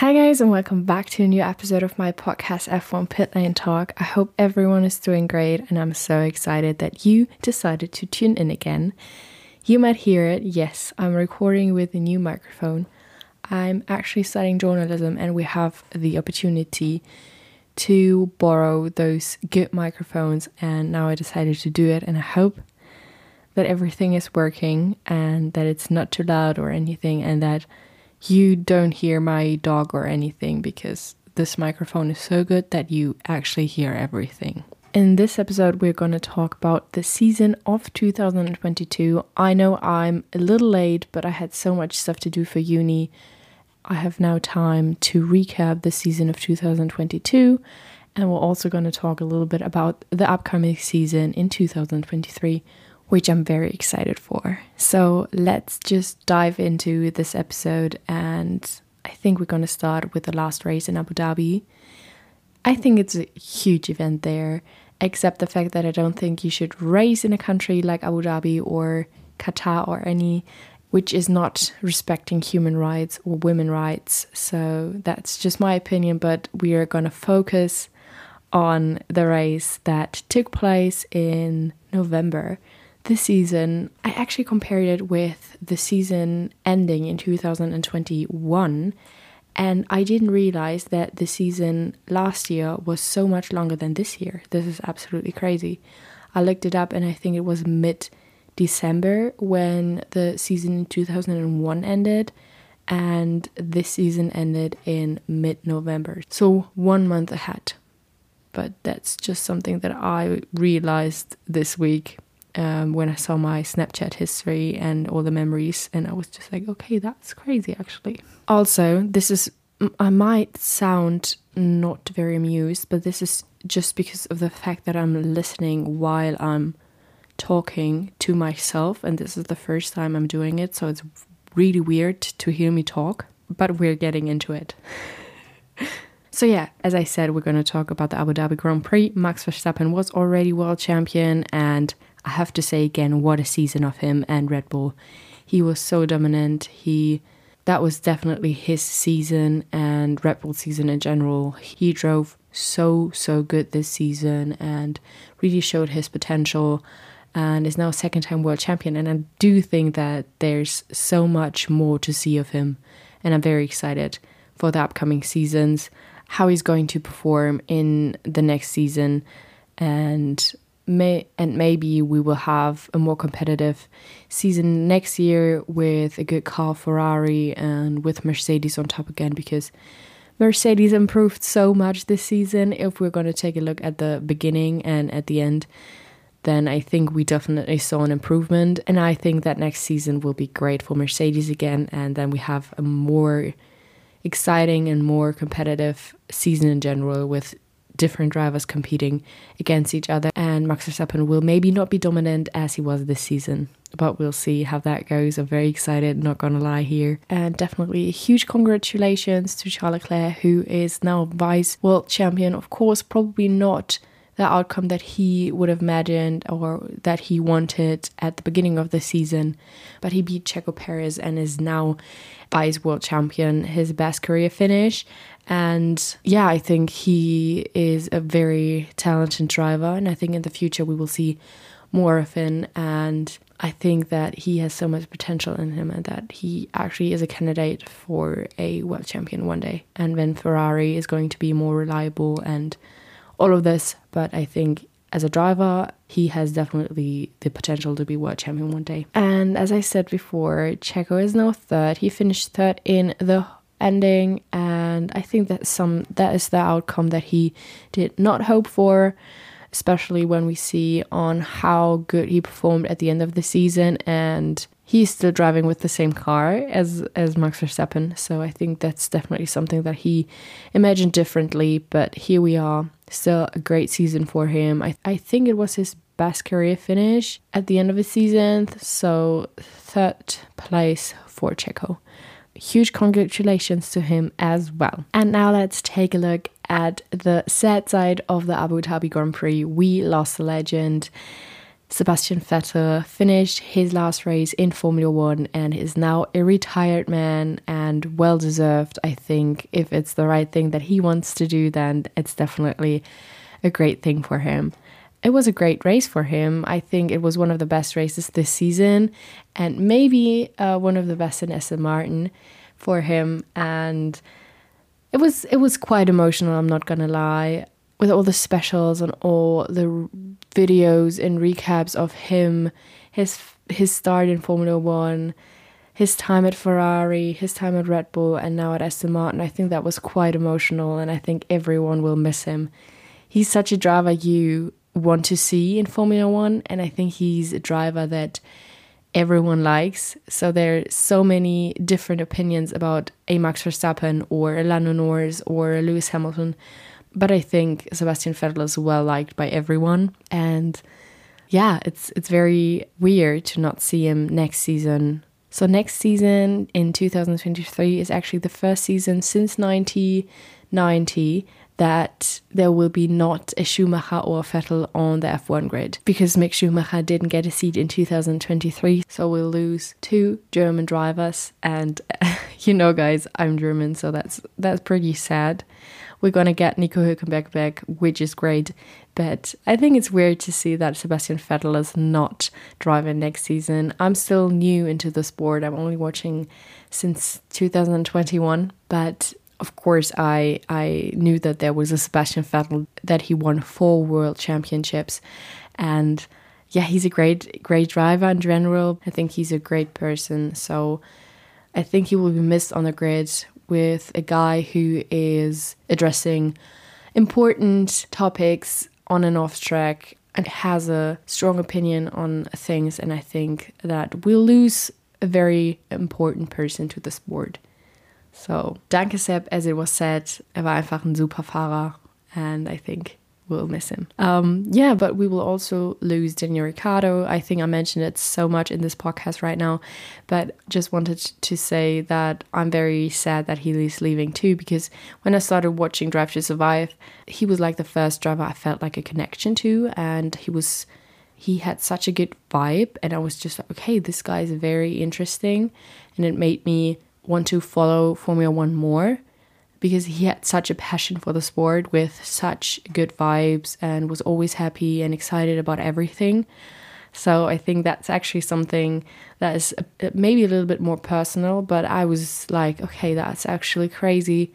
Hi guys, and welcome back to a new episode of my podcast F1 Pitlane Talk. I hope everyone is doing great, and I'm so excited that you decided to tune in again. You might hear it, yes, I'm recording with a new microphone. I'm actually studying journalism, and we have the opportunity to borrow those good microphones, and now I decided to do it, and I hope that everything is working and that it's not too loud or anything, and that you don't hear my dog or anything, because this microphone is so good that you actually hear everything. In this episode, we're going to talk about the season of 2022. I know I'm a little late, but I had so much stuff to do for uni. I have now time to recap the season of 2022, and we're also going to talk a little bit about the upcoming season in 2023. Which I'm very excited for. So let's just dive into this episode, and I think we're going to start with the last race in Abu Dhabi. I think it's a huge event there, except the fact that I don't think you should race in a country like Abu Dhabi or Qatar or any, which is not respecting human rights or women's rights. So that's just my opinion, but we are going to focus on the race that took place in November. This season, I actually compared it with the season ending in 2021, and I didn't realize that the season last year was so much longer than this year. This is absolutely crazy. I looked it up, and I think it was mid-December when the season in 2001 ended, and this season ended in mid-November, so 1 month ahead. But that's just something that I realized this week. When I saw my Snapchat history and all the memories, and I was just like, okay, that's crazy actually. Also, this is, I might sound not very amused, but this is just because of the fact that I'm listening while I'm talking to myself, and this is the first time I'm doing it, so it's really weird to hear me talk, but we're getting into it. So yeah, as I said, we're going to talk about the Abu Dhabi Grand Prix. Max Verstappen was already world champion, and I have to say again, what a season of him and Red Bull. He was so dominant. That was definitely his season and Red Bull season in general. He drove so good this season and really showed his potential, and is now second-time world champion. And I do think that there's so much more to see of him, and I'm very excited for the upcoming seasons, how he's going to perform in the next season, and maybe we will have a more competitive season next year with a good car Ferrari and with Mercedes on top again, because Mercedes improved so much this season. If we're going to take a look at the beginning and at the end, then I think we definitely saw an improvement, and I think that next season will be great for Mercedes again, and then we have a more exciting and more competitive season in general with different drivers competing against each other, and Max Verstappen will maybe not be dominant as he was this season, but we'll see how that goes. I'm very excited, not gonna lie here, and definitely a huge congratulations to Charles Leclerc, who is now vice world champion. Of course, probably not the outcome that he would have imagined or that he wanted at the beginning of the season, but he beat Checo Perez and is now vice world champion, his best career finish. And yeah, I think he is a very talented driver, and I think in the future we will see more of him, and I think that he has so much potential in him, and that he actually is a candidate for a world champion one day, and when Ferrari is going to be more reliable and all of this. But I think as a driver, he has definitely the potential to be world champion one day. And as I said before, Checo is now third. He finished third in the ending, and I think that is the outcome that he did not hope for, especially when we see on how good he performed at the end of the season, and he's still driving with the same car as Max Verstappen. So I think that's definitely something that he imagined differently, but here we are, still a great season for him. I think it was his best career finish at the end of the season, so third place for Checo. Huge congratulations to him as well. And now let's take a look at the sad side of the Abu Dhabi Grand Prix. We lost a legend. Sebastian Vettel finished his last race in Formula One and is now a retired man, and well deserved. I think if it's the right thing that he wants to do, then it's definitely a great thing for him. It was a great race for him. I think it was one of the best races this season, and maybe one of the best in Aston Martin for him. And it was quite emotional, I'm not gonna lie, with all the specials and all the videos and recaps of him, his start in Formula One, his time at Ferrari, his time at Red Bull, and now at Aston Martin. I think that was quite emotional, and I think everyone will miss him. He's such a driver you want to see in Formula One, and I think he's a driver that everyone likes. So there are so many different opinions about a Max Verstappen or a Lando Norris or a Lewis Hamilton, but I think Sebastian Vettel is well liked by everyone. And yeah, it's very weird to not see him next season. So next season in 2023 is actually the first season since 1990 that there will be not a Schumacher or a Vettel on the F1 grid, because Mick Schumacher didn't get a seat in 2023. So we'll lose two German drivers, and you know, guys, I'm German, so that's pretty sad. We're going to get Nico Hülkenberg back, which is great. But I think it's weird to see that Sebastian Vettel is not driving next season. I'm still new into the sport. I'm only watching since 2021. But of course, I knew that there was a Sebastian Vettel, that he won 4 world championships. And yeah, he's a great driver in general. I think he's a great person. So I think he will be missed on the grid with a guy who is addressing important topics on and off track and has a strong opinion on things. And I think that we'll lose a very important person to the sport. So, danke Seb, as it was said, war einfach ein super Fahrer, and I think we'll miss him. Yeah, but we will also lose Daniel Ricciardo. I think I mentioned it so much in this podcast right now, but just wanted to say that I'm very sad that he is leaving too, because when I started watching Drive to Survive, he was like the first driver I felt like a connection to, and he had such a good vibe, and I was just like, okay, this guy is very interesting, and it made me want to follow Formula One more, because he had such a passion for the sport with such good vibes and was always happy and excited about everything. So I think that's actually something that is maybe a little bit more personal, but I was like, okay, that's actually crazy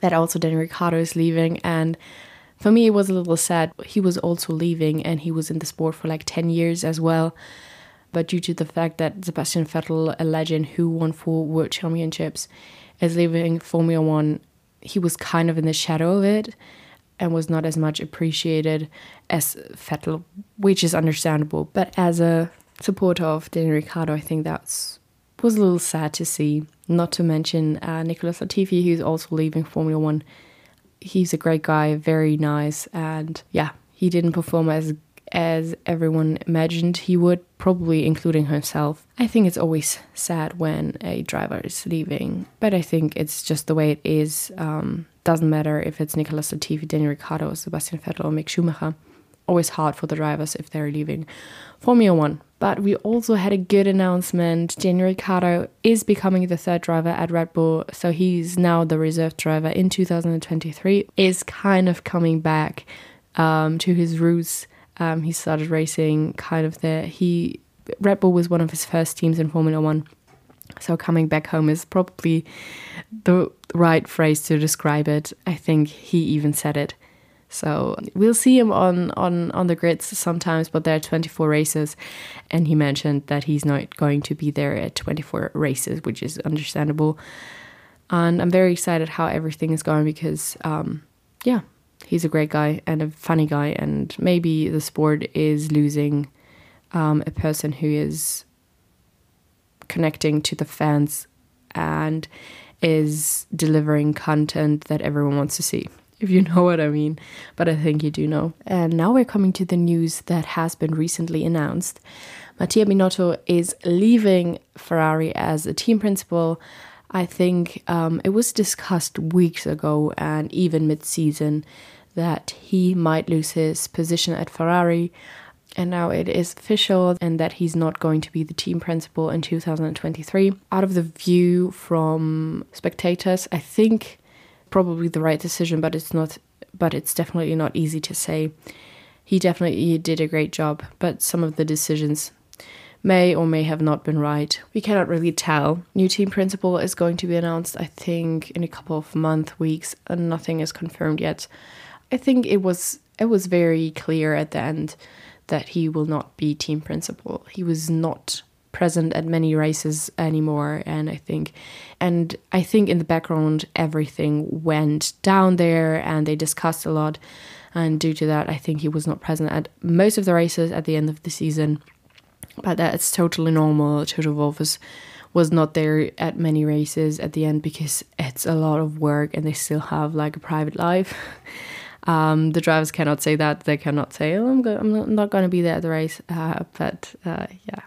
that also Daniel Ricciardo is leaving. And for me, it was a little sad. He was also leaving, and he was in the sport for like 10 years as well. But due to the fact that Sebastian Vettel, a legend who won 4 world championships, is leaving Formula One, he was kind of in the shadow of it and was not as much appreciated as Vettel, which is understandable. But as a supporter of Daniel Ricciardo, I think that was a little sad to see. Not to mention Nicolas Latifi, who's also leaving Formula One. He's a great guy, very nice. And yeah, he didn't perform as everyone imagined he would, probably including himself. I think it's always sad when a driver is leaving, but I think it's just the way it is. Doesn't matter if it's Nicolas Latifi, Daniel Ricciardo, Sebastian Vettel or Mick Schumacher. Always hard for the drivers if they're leaving Formula One. But we also had a good announcement. Daniel Ricciardo is becoming the third driver at Red Bull, so he's now the reserve driver in 2023, is kind of coming back to his roots. He started racing kind of there. Red Bull was one of his first teams in Formula One. So coming back home is probably the right phrase to describe it. I think he even said it. So we'll see him on the grids sometimes, but there are 24 races. And he mentioned that he's not going to be there at 24 races, which is understandable. And I'm very excited how everything is going, because, yeah, he's a great guy and a funny guy, and maybe the sport is losing a person who is connecting to the fans and is delivering content that everyone wants to see, if you know what I mean. But I think you do know. And now we're coming to the news that has been recently announced. Mattia Binotto is leaving Ferrari as a team principal. I think it was discussed weeks ago and even mid-season that he might lose his position at Ferrari. and now it is official, and that he's not going to be the team principal in 2023. Out of the view from spectators, I think probably the right decision, but it's definitely not easy to say. He definitely did a great job, but some of the decisions may or may have not been right. We cannot really tell. New team principal is going to be announced, I think, in a couple of weeks, and nothing is confirmed yet. I think it was very clear at the end that he will not be team principal. He was not present at many races anymore, and I think in the background everything went down there and they discussed a lot, and due to that I think he was not present at most of the races at the end of the season. But that's totally normal. Toto Wolff was not there at many races at the end because it's a lot of work and they still have like a private life. The drivers cannot say that. They cannot say, oh, I'm not going to be there at the race. But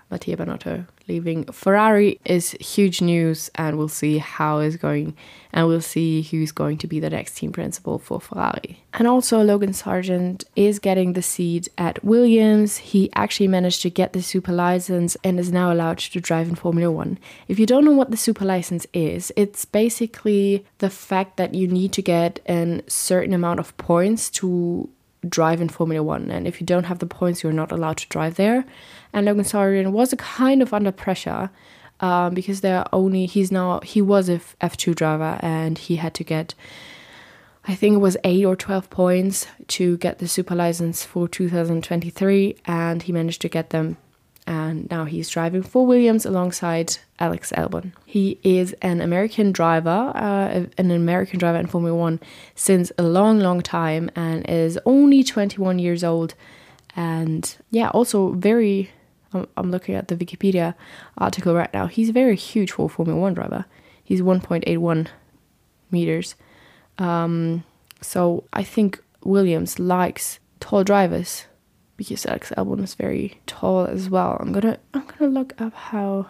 Mattia Binotto leaving Ferrari is huge news, and we'll see how it's going, and we'll see who's going to be the next team principal for Ferrari. And also Logan Sargeant is getting the seat at Williams. He actually managed to get the super license and is now allowed to drive in Formula 1. If you don't know what the super license is, it's basically the fact that you need to get a certain amount of points to drive in Formula 1, and if you don't have the points you're not allowed to drive there. And Logan Sargeant was a kind of under pressure because he was a F2 driver, and he had to get, I think it was 8 or 12 points to get the super license for 2023, and he managed to get them, and now he's driving for Williams alongside Alex Albon. He is an American driver in Formula 1 since a long, long time, and is only 21 years old. And yeah, also very, I'm looking at the Wikipedia article right now, he's very huge for a Formula 1 driver. He's 1.81 meters. So I think Williams likes tall drivers, because Alex Albon is very tall as well. I'm gonna look up how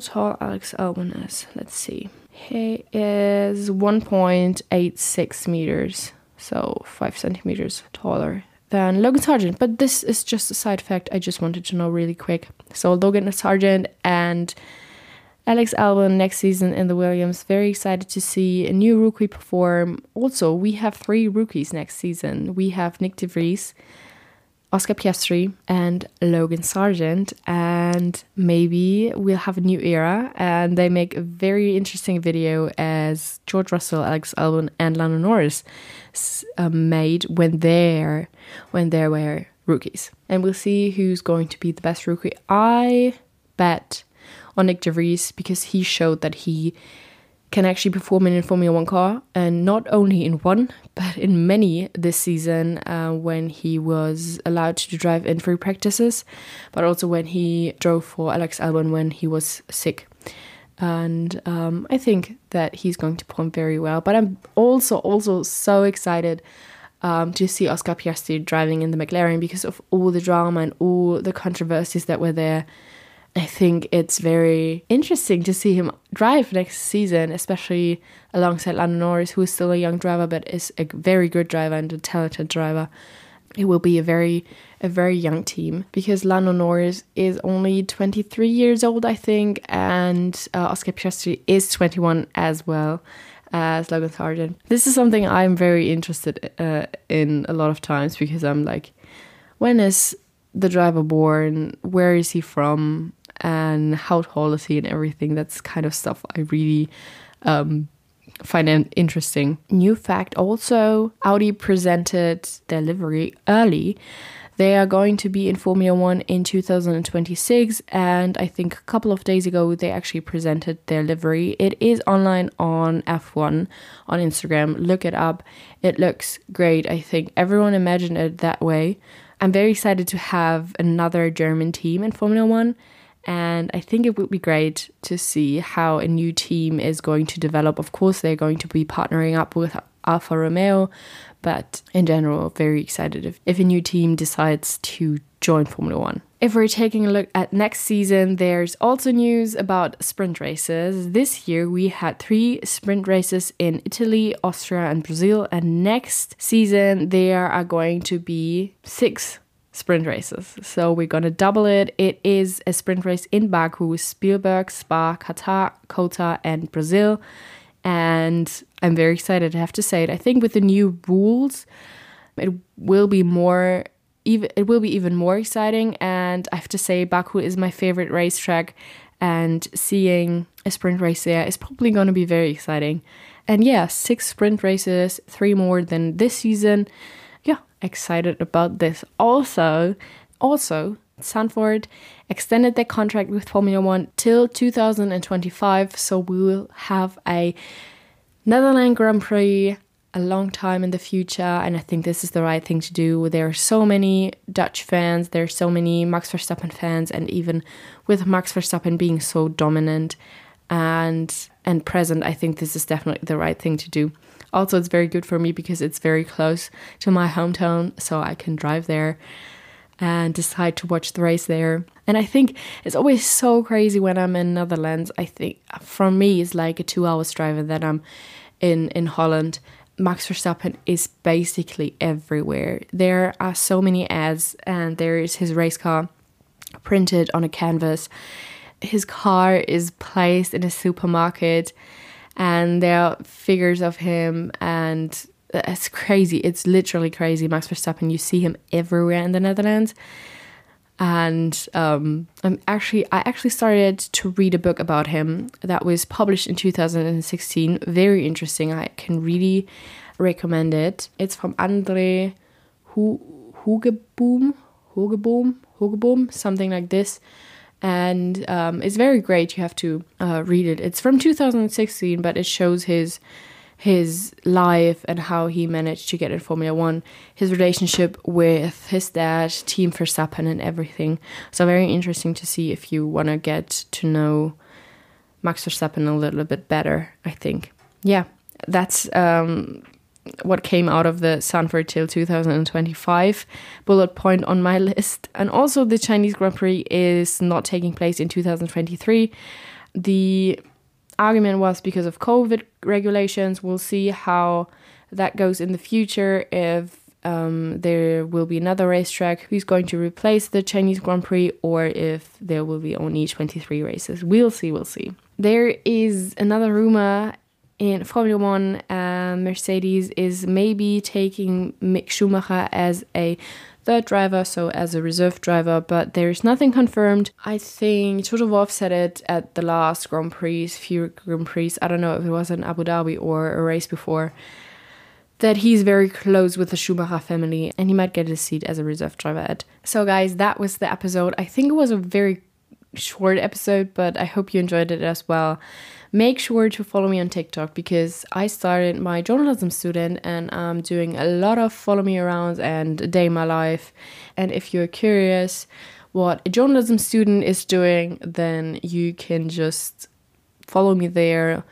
tall Alex Albon is. Let's see. He is 1.86 meters, so 5 centimeters taller than Logan Sargeant. But this is just a side fact I just wanted to know really quick. So Logan Sargeant and Alex Albon next season in the Williams. Very excited to see a new rookie perform. Also, we have 3 rookies next season. We have Nick DeVries, Oscar Piastri and Logan Sargeant, and maybe we'll have a new era, and they make a very interesting video as George Russell, Alex Albon and Lando Norris made when they were rookies. And we'll see who's going to be the best rookie. I bet on Nick DeVries, because he showed that he can actually perform in a Formula 1 car, and not only in one, but in many this season, when he was allowed to drive in free practices, but also when he drove for Alex Albon when he was sick. And I think that he's going to perform very well, but I'm also so excited to see Oscar Piastri driving in the McLaren, because of all the drama and all the controversies that were there. I think it's very interesting to see him drive next season, especially alongside Lando Norris, who is still a young driver but is a very good driver and a talented driver. It will be a very young team, because Lando Norris is only 23 years old, I think, and Oscar Piastri is 21 as well as Logan Sargeant. This is something I'm very interested in a lot of times, because I'm like, when is the driver born? Where is he from? And how tall is he and everything? That's kind of stuff I really find interesting. New fact also, Audi presented their livery early. They are going to be in Formula 1 in 2026, and I think a couple of days ago they actually presented their livery. It is online on F1 on Instagram. Look it up. It looks great. I think everyone imagined it that way. I'm very excited to have another German team in Formula 1, and I think it would be great to see how a new team is going to develop. Of course, they're going to be partnering up with Alfa Romeo, but in general, very excited if a new team decides to join Formula 1. If we're taking a look at next season, there's also news about sprint races. This year we had 3 sprint races in Italy, Austria and Brazil, and next season there are going to be 6 sprint races. So we're going to double it. It is a sprint race in Baku, Spielberg, Spa, Qatar, Qatar, and Brazil. And I'm very excited, I have to say it. I think with the new rules, it will be even more exciting. And I have to say, Baku is my favorite racetrack, and seeing a sprint race there is probably going to be very exciting. And yeah, 6 sprint races, 3 more than this season. Yeah, excited about this. Also, Sanford extended their contract with Formula One till 2025, so we will have a Netherlands Grand Prix a long time in the future, and I think this is the right thing to do. There are so many Dutch fans, there are so many Max Verstappen fans, and even with Max Verstappen being so dominant and present, I think this is definitely the right thing to do. Also, it's very good for me because it's very close to my hometown, so I can drive there and decide to watch the race there. And I think it's always so crazy when I'm in Netherlands. I think for me it's like a 2-hour drive, and then I'm in Holland. Max Verstappen is basically everywhere. There are so many ads, and there is his race car printed on a canvas. His car is placed in a supermarket, and there are figures of him, and it's crazy. It's literally crazy. Max Verstappen, you see him everywhere in the Netherlands. And I actually started to read a book about him that was published in 2016. Very interesting. I can really recommend it. It's from Andre Hogeboom, something like this. And it's very great. You have to read it. It's from 2016, but it shows his life and how he managed to get in Formula One, his relationship with his dad, Team Verstappen, and everything. So very interesting to see if you want to get to know Max Verstappen a little bit better, I think. Yeah, that's what came out of the Sanford till 2025 bullet point on my list. And also the Chinese Grand Prix is not taking place in 2023. The argument was because of COVID regulations. We'll see how that goes in the future, if there will be another racetrack, who's going to replace the Chinese Grand Prix, or if there will be only 23 races. We'll see. There is another rumor in Formula One. Mercedes is maybe taking Mick Schumacher as a third driver, so as a reserve driver, but there is nothing confirmed. I think Toto Wolff said it at the last few Grand Prix, I don't know if it was in Abu Dhabi or a race before, that he's very close with the Schumacher family and he might get his seat as a reserve driver at. So guys, that was the episode. I think it was a very short episode, but I hope you enjoyed it as well. Make sure to follow me on TikTok, because I started my journalism student and I'm doing a lot of follow me arounds and a day in my life. And if you're curious what a journalism student is doing, then you can just follow me there,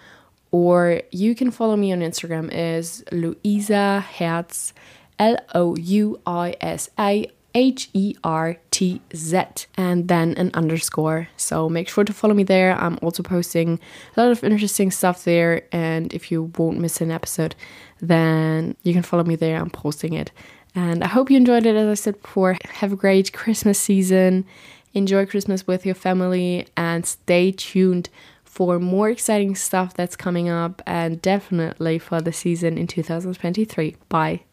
or you can follow me on Instagram as Luisa Herz, LOUISA HERTZ, and then an underscore. So make sure to follow me there. I'm also posting a lot of interesting stuff there, and if you won't miss an episode, then you can follow me there. I'm posting it. And I hope you enjoyed it, as I said before. Have a great Christmas season. Enjoy Christmas with your family, and stay tuned for more exciting stuff that's coming up, and definitely for the season in 2023. Bye.